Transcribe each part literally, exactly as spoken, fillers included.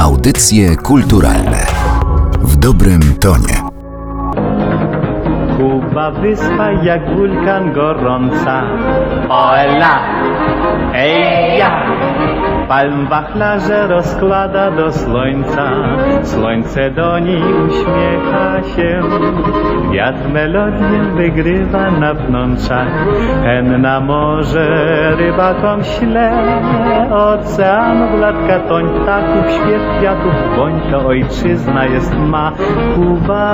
Audycje kulturalne w dobrym tonie. Kuba wyspa jak wulkan gorąca. Ola, ej ja! Palm wachlarze rozkłada do słońca, słońce do niej uśmiecha się. Wiatr melodię wygrywa na wnączach, hen na morze rybakom śle. Oceanu glatka toń ptaków, śpiew kwiatów woń, to ojczyzna jest ma Kuba.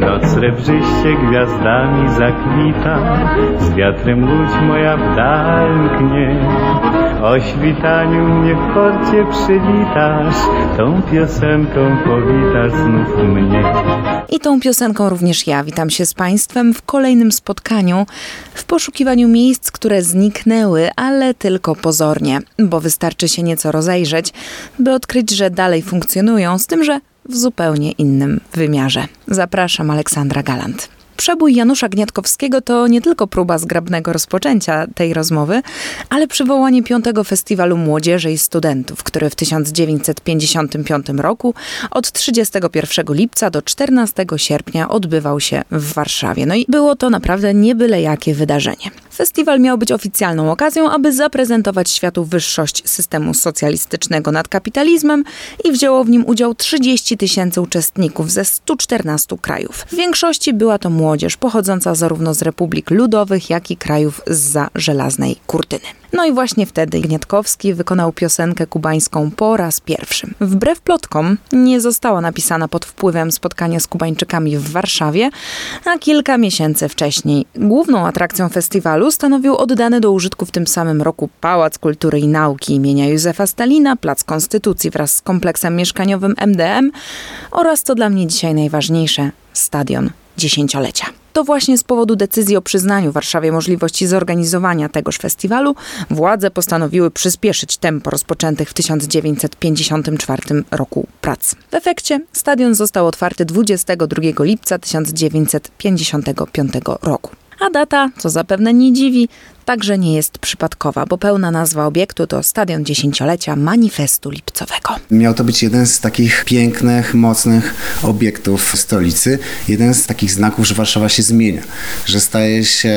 Noc srebrzyście gwiazdami zakwita, z wiatrem łódź moja w dal gnie. O świtaniu mnie w porcie przywitasz, tą piosenką powitasz znów mnie. I tą piosenką również ja witam się z Państwem w kolejnym spotkaniu w poszukiwaniu miejsc, które zniknęły, ale tylko pozornie, bo wystarczy się nieco rozejrzeć, by odkryć, że dalej funkcjonują, z tym, że w zupełnie innym wymiarze. Zapraszam, Aleksandra Galant. Przebój Janusza Gniatkowskiego to nie tylko próba zgrabnego rozpoczęcia tej rozmowy, ale przywołanie piątego Festiwalu Młodzieży i Studentów, który w tysiąc dziewięćset pięćdziesiątym piątym roku od trzydziestego pierwszego lipca do czternastego sierpnia odbywał się w Warszawie. No i było to naprawdę nie byle jakie wydarzenie. Festiwal miał być oficjalną okazją, aby zaprezentować światu wyższość systemu socjalistycznego nad kapitalizmem i wzięło w nim udział trzydzieści tysięcy uczestników ze stu czternastu krajów. W większości była to młodzież pochodząca zarówno z republik ludowych, jak i krajów zza żelaznej kurtyny. No i właśnie wtedy Gniatkowski wykonał piosenkę kubańską po raz pierwszy. Wbrew plotkom nie została napisana pod wpływem spotkania z Kubańczykami w Warszawie, a kilka miesięcy wcześniej. Główną atrakcją festiwalu stanowił oddany do użytku w tym samym roku Pałac Kultury i Nauki imienia Józefa Stalina, Plac Konstytucji wraz z kompleksem mieszkaniowym M D M oraz, co dla mnie dzisiaj najważniejsze, Stadion Dziesięciolecia. To właśnie z powodu decyzji o przyznaniu Warszawie możliwości zorganizowania tegoż festiwalu władze postanowiły przyspieszyć tempo rozpoczętych w tysiąc dziewięćset pięćdziesiątym czwartym roku prac. W efekcie stadion został otwarty dwudziestego drugiego lipca tysiąc dziewięćset pięćdziesiątego piątego roku. A data, co zapewne nie dziwi, także nie jest przypadkowa, bo pełna nazwa obiektu to Stadion Dziesięciolecia Manifestu Lipcowego. Miał to być jeden z takich pięknych, mocnych obiektów stolicy. Jeden z takich znaków, że Warszawa się zmienia, że staje się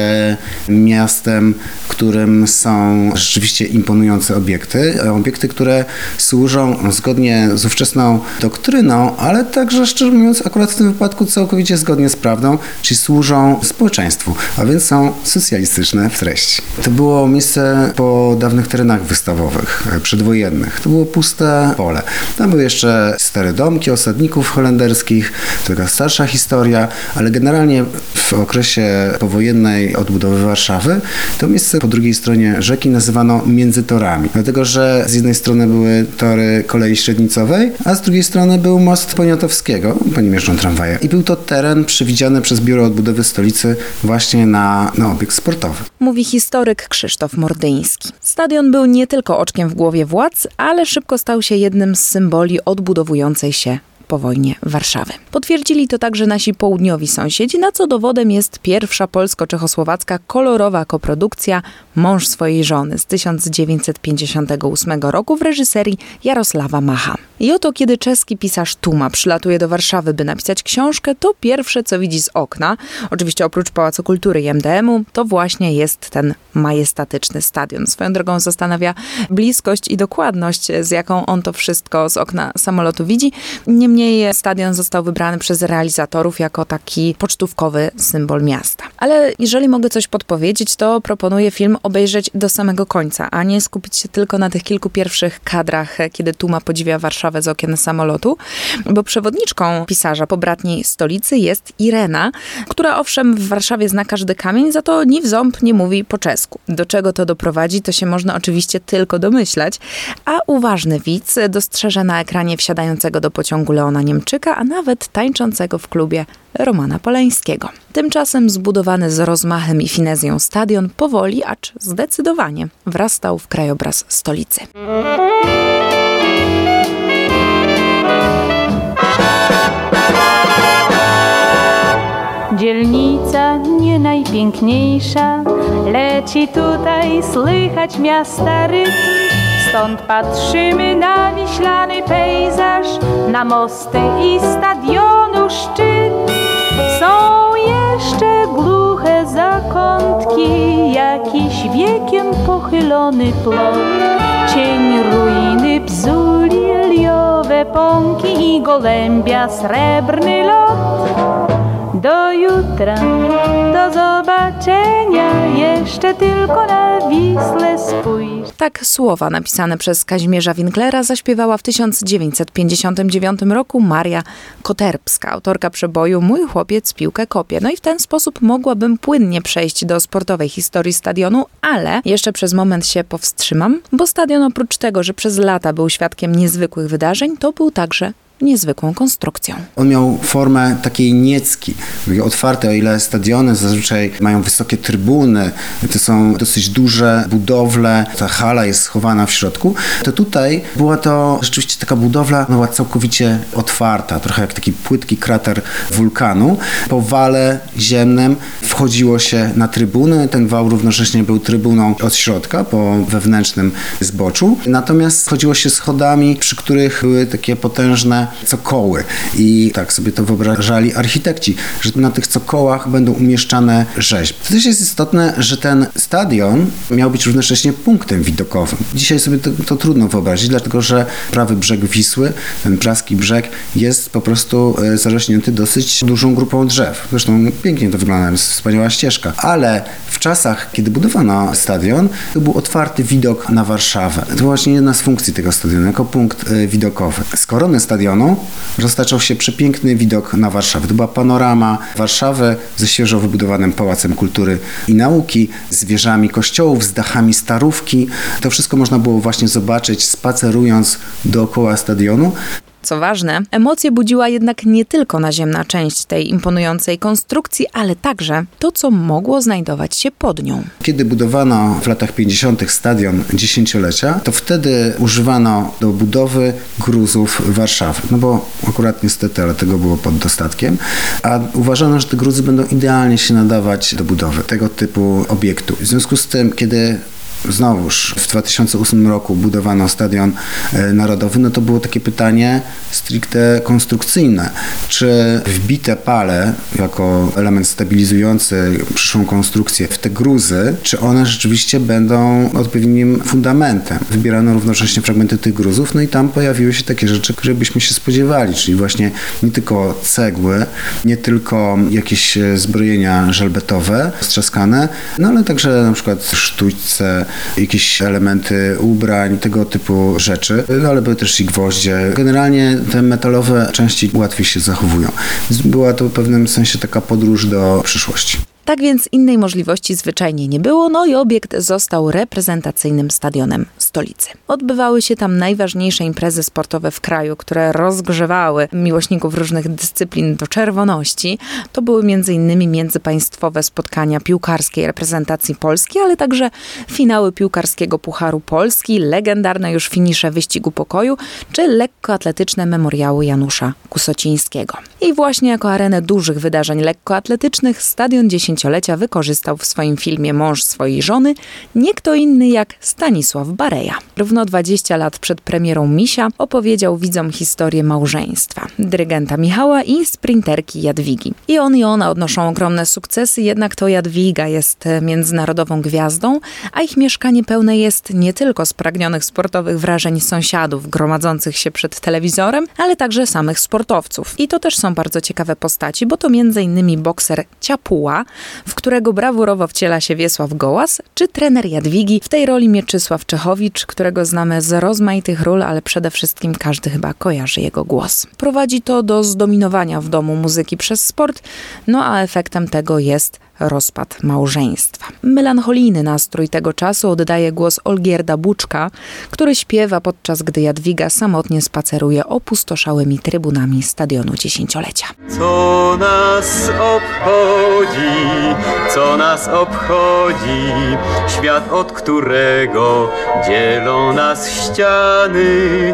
miastem, w którym są rzeczywiście imponujące obiekty. Obiekty, które służą zgodnie z ówczesną doktryną, ale także, szczerze mówiąc, akurat w tym wypadku całkowicie zgodnie z prawdą, czyli służą społeczeństwu, a więc są socjalistyczne w treści. To było miejsce po dawnych terenach wystawowych, przedwojennych. To było puste pole. Tam były jeszcze stare domki osadników holenderskich, taka starsza historia, ale generalnie w okresie powojennej odbudowy Warszawy to miejsce po drugiej stronie rzeki nazywano międzytorami, dlatego że z jednej strony były tory kolei średnicowej, a z drugiej strony był most Poniatowskiego, po nim jeżdżą tramwaje. I był to teren przewidziany przez Biuro Odbudowy Stolicy właśnie na, na obiekt sportowy. Mówi historyk Krzysztof Mordyński. Stadion był nie tylko oczkiem w głowie władz, ale szybko stał się jednym z symboli odbudowującej się po wojnie Warszawy. Potwierdzili to także nasi południowi sąsiedzi, na co dowodem jest pierwsza polsko-czechosłowacka kolorowa koprodukcja Mąż swojej żony z tysiąc dziewięćset pięćdziesiątego ósmego roku w reżyserii Jarosława Macha. I oto kiedy czeski pisarz Tuma przylatuje do Warszawy, by napisać książkę, to pierwsze, co widzi z okna, oczywiście oprócz Pałacu Kultury i M D M-u, to właśnie jest ten majestatyczny stadion. Swoją drogą zastanawia bliskość i dokładność, z jaką on to wszystko z okna samolotu widzi. Niemniej Niemniej stadion został wybrany przez realizatorów jako taki pocztówkowy symbol miasta. Ale jeżeli mogę coś podpowiedzieć, to proponuję film obejrzeć do samego końca, a nie skupić się tylko na tych kilku pierwszych kadrach, kiedy Tuma podziwia Warszawę z okien samolotu, bo przewodniczką pisarza po bratniej stolicy jest Irena, która owszem w Warszawie zna każdy kamień, za to ni w ząb nie mówi po czesku. Do czego to doprowadzi, to się można oczywiście tylko domyślać, a uważny widz dostrzeże na ekranie wsiadającego do pociągu Leona Niemczyka, a nawet tańczącego w klubie Romana Polańskiego. Tymczasem zbudowany z rozmachem i finezją stadion powoli, acz zdecydowanie wrastał w krajobraz stolicy. Dzielnica nie najpierw piękniejsza, leci tutaj słychać miasta rytm. Stąd patrzymy na wiślany pejzaż, na mosty i stadionu szczyt. Są jeszcze głuche zakątki, jakiś wiekiem pochylony plon, cień ruiny, psuli, liowe pąki i gołębia srebrny lot. Do jutra, do zobaczenia, jeszcze tylko na Wisłę spójrz. Tak słowa napisane przez Kazimierza Winklera zaśpiewała w tysiąc dziewięćset pięćdziesiątym dziewiątym roku Maria Koterbska, autorka przeboju Mój chłopiec piłkę kopie. No i w ten sposób mogłabym płynnie przejść do sportowej historii stadionu, ale jeszcze przez moment się powstrzymam, bo stadion oprócz tego, że przez lata był świadkiem niezwykłych wydarzeń, to był także niezwykłą konstrukcją. On miał formę takiej niecki, otwarte, o ile stadiony zazwyczaj mają wysokie trybuny, to są dosyć duże budowle, ta hala jest schowana w środku, to tutaj była to rzeczywiście taka budowla, ona była całkowicie otwarta, trochę jak taki płytki krater wulkanu. Po wale ziemnym wchodziło się na trybuny, ten wał równocześnie był trybuną od środka, po wewnętrznym zboczu, natomiast schodziło się schodami, przy których były takie potężne cokoły i tak sobie to wyobrażali architekci, że na tych cokołach będą umieszczane rzeźby. To też jest istotne, że ten stadion miał być równocześnie punktem widokowym. Dzisiaj sobie to, to trudno wyobrazić, dlatego że prawy brzeg Wisły, ten praski brzeg jest po prostu zarośnięty dosyć dużą grupą drzew. Zresztą pięknie to wygląda, jest wspaniała ścieżka, ale w czasach, kiedy budowano stadion, to był otwarty widok na Warszawę. To właśnie jedna z funkcji tego stadionu, jako punkt widokowy. Z korony stadion roztaczał się przepiękny widok na Warszawę. To była panorama Warszawy ze świeżo wybudowanym Pałacem Kultury i Nauki, z wieżami kościołów, z dachami starówki. To wszystko można było właśnie zobaczyć, spacerując dookoła stadionu. Co ważne, emocje budziła jednak nie tylko naziemna część tej imponującej konstrukcji, ale także to, co mogło znajdować się pod nią. Kiedy budowano w latach pięćdziesiątych stadion dziesięciolecia, to wtedy używano do budowy gruzów Warszawy. No bo akurat niestety, ale tego było pod dostatkiem. A uważano, że te gruzy będą idealnie się nadawać do budowy tego typu obiektu. W związku z tym, kiedy znowuż w dwa tysiące ósmym roku budowano Stadion Narodowy, no to było takie pytanie stricte konstrukcyjne. Czy wbite pale jako element stabilizujący przyszłą konstrukcję w te gruzy, czy one rzeczywiście będą odpowiednim fundamentem? Wybierano równocześnie fragmenty tych gruzów, no i tam pojawiły się takie rzeczy, które byśmy się spodziewali, czyli właśnie nie tylko cegły, nie tylko jakieś zbrojenia żelbetowe, strzaskane, no ale także na przykład sztućce, jakieś elementy ubrań, tego typu rzeczy, ale były też i gwoździe. Generalnie te metalowe części łatwiej się zachowują. Była to w pewnym sensie taka podróż do przyszłości. Tak więc innej możliwości zwyczajnie nie było, no i obiekt został reprezentacyjnym stadionem stolicy. Odbywały się tam najważniejsze imprezy sportowe w kraju, które rozgrzewały miłośników różnych dyscyplin do czerwoności. To były m.in. międzypaństwowe spotkania piłkarskiej reprezentacji Polski, ale także finały piłkarskiego Pucharu Polski, legendarne już finisze Wyścigu Pokoju, czy lekkoatletyczne memoriały Janusza Kusocińskiego. I właśnie jako arenę dużych wydarzeń lekkoatletycznych stadion dziesięciolecia wykorzystał w swoim filmie Mąż swojej żony nie kto inny jak Stanisław Bareja. Równo dwadzieścia lat przed premierą Misia opowiedział widzom historię małżeństwa dyrygenta Michała i sprinterki Jadwigi. I on i ona odnoszą ogromne sukcesy, jednak to Jadwiga jest międzynarodową gwiazdą, a ich mieszkanie pełne jest nie tylko spragnionych sportowych wrażeń sąsiadów gromadzących się przed telewizorem, ale także samych sportowców. I to też są bardzo ciekawe postaci, bo to m.in. bokser Ciapuła, w którego brawurowo wciela się Wiesław Gołaz, czy trener Jadwigi, w tej roli Mieczysław Czechowicz, którego znamy z rozmaitych ról, ale przede wszystkim każdy chyba kojarzy jego głos. Prowadzi to do zdominowania w domu muzyki przez sport, no a efektem tego jest rozpad małżeństwa. Melancholijny nastrój tego czasu oddaje głos Olgierda Buczka, który śpiewa, podczas gdy Jadwiga samotnie spaceruje opustoszałymi trybunami stadionu dziesięciolecia. Co nas obchodzi, co nas obchodzi, świat, od którego dzielą nas ściany.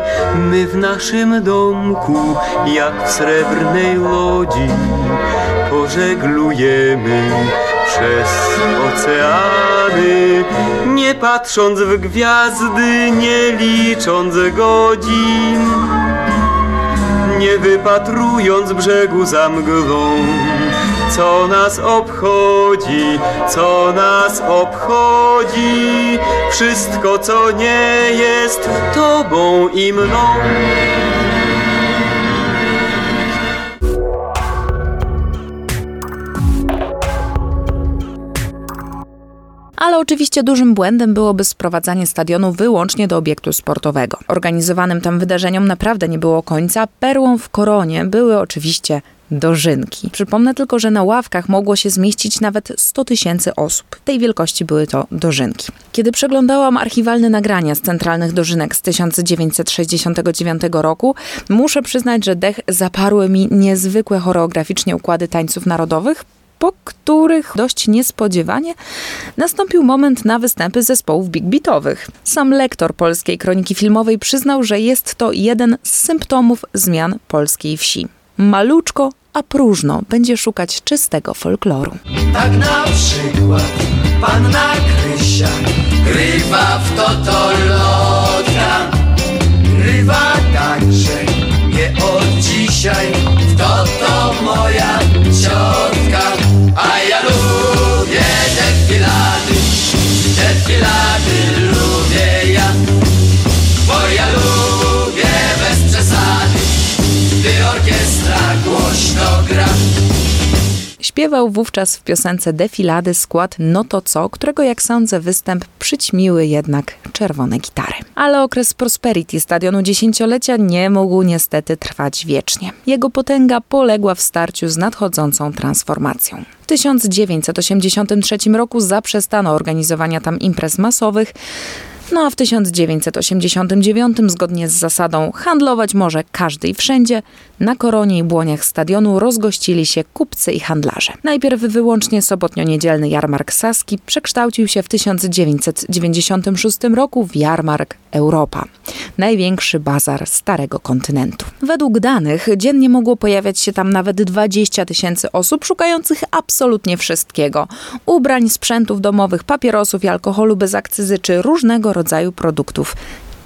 My w naszym domku, jak w srebrnej łodzi, pożeglujemy przez oceany, nie patrząc w gwiazdy, nie licząc godzin, nie wypatrując brzegu za mgłą. Co nas obchodzi, co nas obchodzi, wszystko co nie jest tobą i mną. Ale oczywiście dużym błędem byłoby sprowadzanie stadionu wyłącznie do obiektu sportowego. Organizowanym tam wydarzeniom naprawdę nie było końca. Perłą w koronie były oczywiście dożynki. Przypomnę tylko, że na ławkach mogło się zmieścić nawet sto tysięcy osób. Tej wielkości były to dożynki. Kiedy przeglądałam archiwalne nagrania z centralnych dożynek z tysiąc dziewięćset sześćdziesiątego dziewiątego roku, muszę przyznać, że dech zaparły mi niezwykłe choreograficznie układy tańców narodowych, po których dość niespodziewanie nastąpił moment na występy zespołów big beatowych. Sam lektor Polskiej Kroniki Filmowej przyznał, że jest to jeden z symptomów zmian polskiej wsi. Maluczko, a próżno będzie szukać czystego folkloru. Tak na przykład panna Krysia grywa w totolotka, grywa także nie od dzisiaj, w toto moja ciotka. A ja lubię te filady, te filady lubię ja, bo ja lubię bez przesady, gdy orkiestra głośno gra. Śpiewał wówczas w piosence Defilady skład No to co, którego jak sądzę występ przyćmiły jednak czerwone gitary. Ale okres Prosperity Stadionu Dziesięciolecia nie mógł niestety trwać wiecznie. Jego potęga poległa w starciu z nadchodzącą transformacją. W tysiąc dziewięćset osiemdziesiątym trzecim roku zaprzestano organizowania tam imprez masowych, no a w tysiąc dziewięćset osiemdziesiątym dziewiątym zgodnie z zasadą handlować może każdy i wszędzie, na koronie i błoniach stadionu rozgościli się kupcy i handlarze. Najpierw wyłącznie sobotnio-niedzielny jarmark saski przekształcił się w tysiąc dziewięćset dziewięćdziesiątym szóstym roku w jarmark Europa, największy bazar starego kontynentu. Według danych dziennie mogło pojawiać się tam nawet dwadzieścia tysięcy osób szukających absolutnie wszystkiego. Ubrań, sprzętów domowych, papierosów i alkoholu bez akcyzy czy różnego rodzaju produktów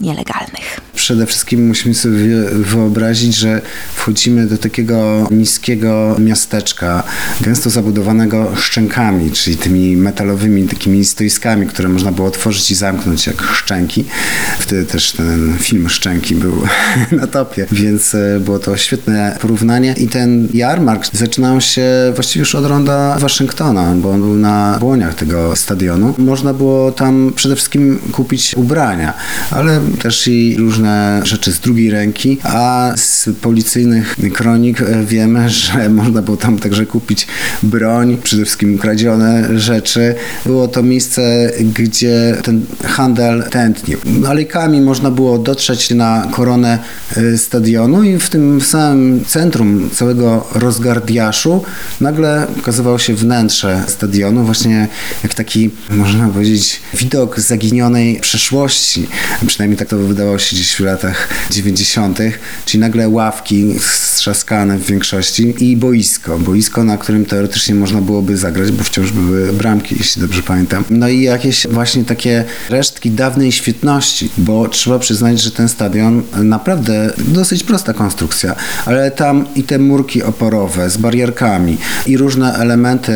nielegalnych. Przede wszystkim musimy sobie wyobrazić, że wchodzimy do takiego niskiego miasteczka, gęsto zabudowanego szczękami, czyli tymi metalowymi takimi stoiskami, które można było otworzyć i zamknąć jak szczęki. Wtedy też ten film Szczęki był na topie, więc było to świetne porównanie. I ten jarmark zaczynał się właściwie już od ronda Waszyngtona, bo on był na błoniach tego stadionu. Można było tam przede wszystkim kupić ubrania, ale też i różne rzeczy z drugiej ręki, a z policyjnych kronik wiemy, że można było tam także kupić broń, przede wszystkim kradzione rzeczy. Było to miejsce, gdzie ten handel tętnił. Alejkami można było dotrzeć na koronę stadionu i w tym samym centrum całego rozgardiaszu nagle okazywało się wnętrze stadionu, właśnie jak taki, można powiedzieć, widok zaginionej przeszłości. Przynajmniej tak to wydawało się gdzieś w latach dziewięćdziesiątych. Czyli nagle ławki strzaskane w większości i boisko. Boisko, na którym teoretycznie można byłoby zagrać, bo wciąż były bramki, jeśli dobrze pamiętam. No i jakieś właśnie takie resztki dawnej świetności, bo trzeba przyznać, że ten stadion naprawdę dosyć prosta konstrukcja, ale tam i te murki oporowe z barierkami i różne elementy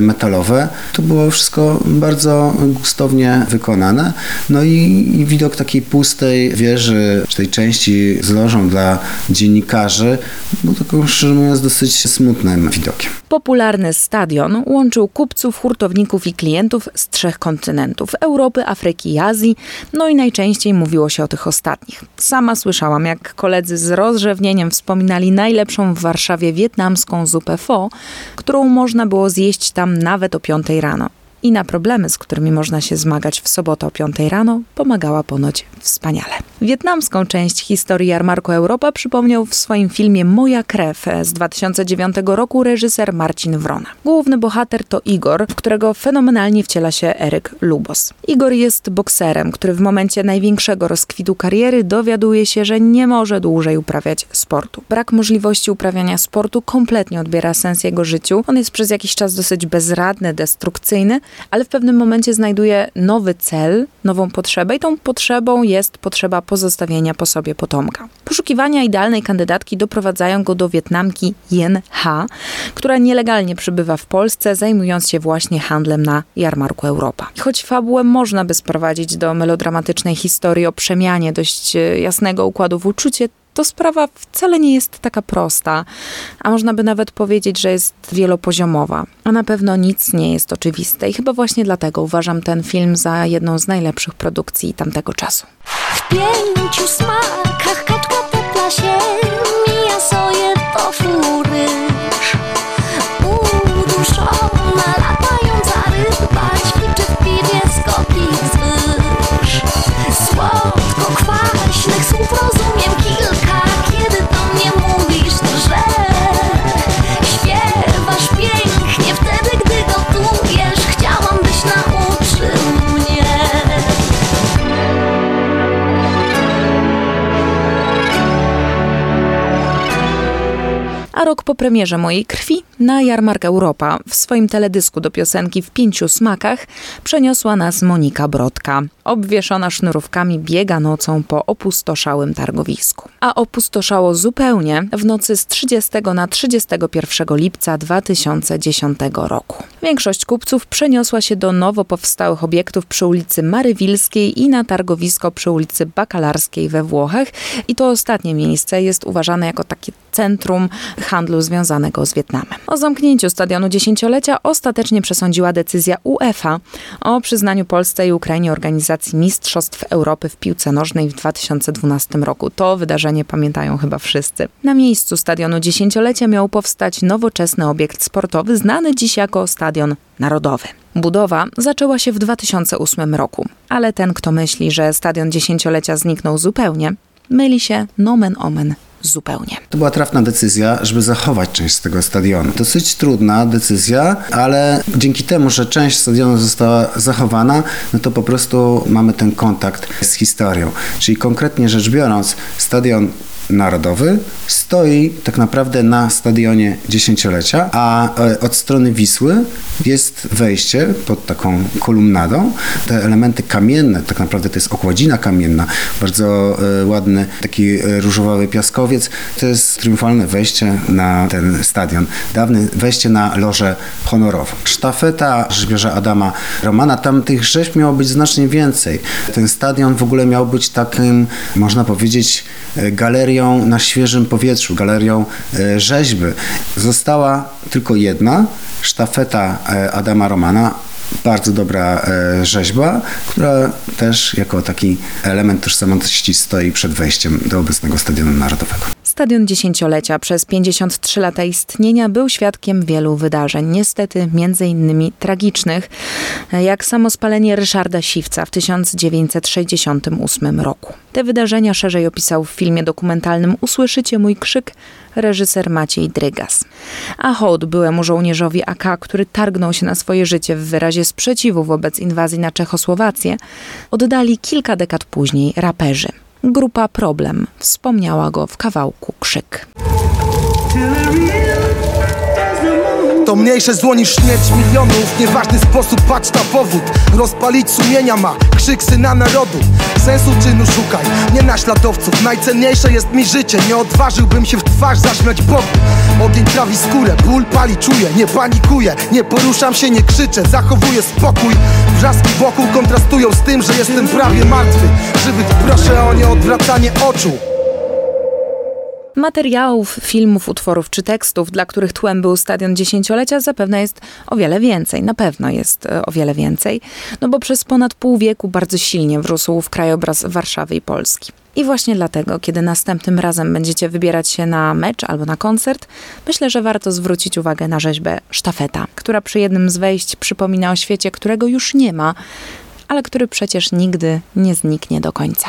metalowe, to było wszystko bardzo gustownie wykonane. No i, i widok taki pustej wieży, czy tej części z lożą dla dziennikarzy, był taką, szczerze mówiąc, dosyć smutnym widokiem. Popularny stadion łączył kupców, hurtowników i klientów z trzech kontynentów: Europy, Afryki i Azji, no i najczęściej mówiło się o tych ostatnich. Sama słyszałam, jak koledzy z rozrzewnieniem wspominali najlepszą w Warszawie wietnamską zupę pho, którą można było zjeść tam nawet o piątej rano. I na problemy, z którymi można się zmagać w sobotę o piątej rano, pomagała ponoć wspaniale. Wietnamską część historii Jarmarku Europa przypomniał w swoim filmie Moja krew z dwa tysiące dziewiątego roku reżyser Marcin Wrona. Główny bohater to Igor, w którego fenomenalnie wciela się Eryk Lubos. Igor jest bokserem, który w momencie największego rozkwitu kariery dowiaduje się, że nie może dłużej uprawiać sportu. Brak możliwości uprawiania sportu kompletnie odbiera sens jego życiu. On jest przez jakiś czas dosyć bezradny, destrukcyjny, ale w pewnym momencie znajduje nowy cel, nową potrzebę i tą potrzebą jest potrzeba pozostawienia po sobie potomka. Poszukiwania idealnej kandydatki doprowadzają go do Wietnamki Jen Ha, która nielegalnie przybywa w Polsce, zajmując się właśnie handlem na Jarmarku Europa. I choć fabułę można by sprowadzić do melodramatycznej historii o przemianie dość jasnego układu w uczucie, to sprawa wcale nie jest taka prosta, a można by nawet powiedzieć, że jest wielopoziomowa. A na pewno nic nie jest oczywiste i chyba właśnie dlatego uważam ten film za jedną z najlepszych produkcji tamtego czasu. W pięciu smakach kaczka po plasie mija sobie powtóry. Uduszona, latająca ryba ćwiczy w piwie z kopii wzwyż. Słodko-kwaśnych słów rozumiem kilka. A rok po premierze Mojej krwi na Jarmark Europa w swoim teledysku do piosenki W pięciu smakach przeniosła nas Monika Brodka. Obwieszona sznurówkami biega nocą po opustoszałym targowisku. A opustoszało zupełnie w nocy z trzydziestego na trzydziestego pierwszego lipca dwa tysiące dziesiątego roku. Większość kupców przeniosła się do nowo powstałych obiektów przy ulicy Marywilskiej i na targowisko przy ulicy Bakalarskiej we Włochach. I to ostatnie miejsce jest uważane jako takie centrum handlu związanego z Wietnamem. O zamknięciu stadionu dziesięciolecia ostatecznie przesądziła decyzja UEFA o przyznaniu Polsce i Ukrainie organizacji Mistrzostw Europy w piłce nożnej w dwa tysiące dwunastego roku. To wydarzenie pamiętają chyba wszyscy. Na miejscu stadionu dziesięciolecia miał powstać nowoczesny obiekt sportowy znany dziś jako Stadion Narodowy. Budowa zaczęła się w dwa tysiące ósmego roku, ale ten, kto myśli, że stadion dziesięciolecia zniknął zupełnie, myli się nomen omen. Zupełnie. To była trafna decyzja, żeby zachować część z tego stadionu. Dosyć trudna decyzja, ale dzięki temu, że część stadionu została zachowana, no to po prostu mamy ten kontakt z historią. Czyli konkretnie rzecz biorąc, Stadion Narodowy stoi tak naprawdę na stadionie dziesięciolecia, a od strony Wisły jest wejście pod taką kolumnadą. Te elementy kamienne, tak naprawdę to jest okładzina kamienna, bardzo ładny taki różowawy piaskowiec. To jest triumfalne wejście na ten stadion. Dawne wejście na lożę honorową. Sztafeta rzeźbiarza Adama Romana, tam tych rzeźb miało być znacznie więcej. Ten stadion w ogóle miał być takim, można powiedzieć, galerią na świeżym powietrzu, galerią rzeźby. Została tylko jedna, sztafeta Adama Romana, bardzo dobra rzeźba, która też jako taki element tożsamości stoi przed wejściem do obecnego Stadionu Narodowego. Stadion dziesięciolecia przez pięćdziesiąt trzy lata istnienia był świadkiem wielu wydarzeń, niestety między innymi tragicznych, jak samo spalenie Ryszarda Siwca w tysiąc dziewięćset sześćdziesiątego ósmego roku. Te wydarzenia szerzej opisał w filmie dokumentalnym Usłyszycie mój krzyk reżyser Maciej Drygas. A hołd byłemu żołnierzowi A K, który targnął się na swoje życie w wyrazie sprzeciwu wobec inwazji na Czechosłowację, oddali kilka dekad później raperzy. Grupa Problem wspomniała go w kawałku Krzyk. To mniejsze zło niż śmierć milionów. Nieważny sposób, patrz na powód. Rozpalić sumienia ma krzyk syna narodu. Sensu czynu szukaj, nie naśladowców. Najcenniejsze jest mi życie. Nie odważyłbym się w twarz zaśmiać Bogu. Ogień trawi skórę, ból pali czuję. Nie panikuję, nie poruszam się, nie krzyczę. Zachowuję spokój. Wrzaski wokół kontrastują z tym, że jestem prawie martwy. Żywych proszę o nieodwracanie oczu. Materiałów, filmów, utworów czy tekstów, dla których tłem był Stadion Dziesięciolecia, zapewne jest o wiele więcej. Na pewno jest o wiele więcej, no bo przez ponad pół wieku bardzo silnie wrósł w krajobraz Warszawy i Polski. I właśnie dlatego, kiedy następnym razem będziecie wybierać się na mecz albo na koncert, myślę, że warto zwrócić uwagę na rzeźbę Sztafeta, która przy jednym z wejść przypomina o świecie, którego już nie ma, ale który przecież nigdy nie zniknie do końca.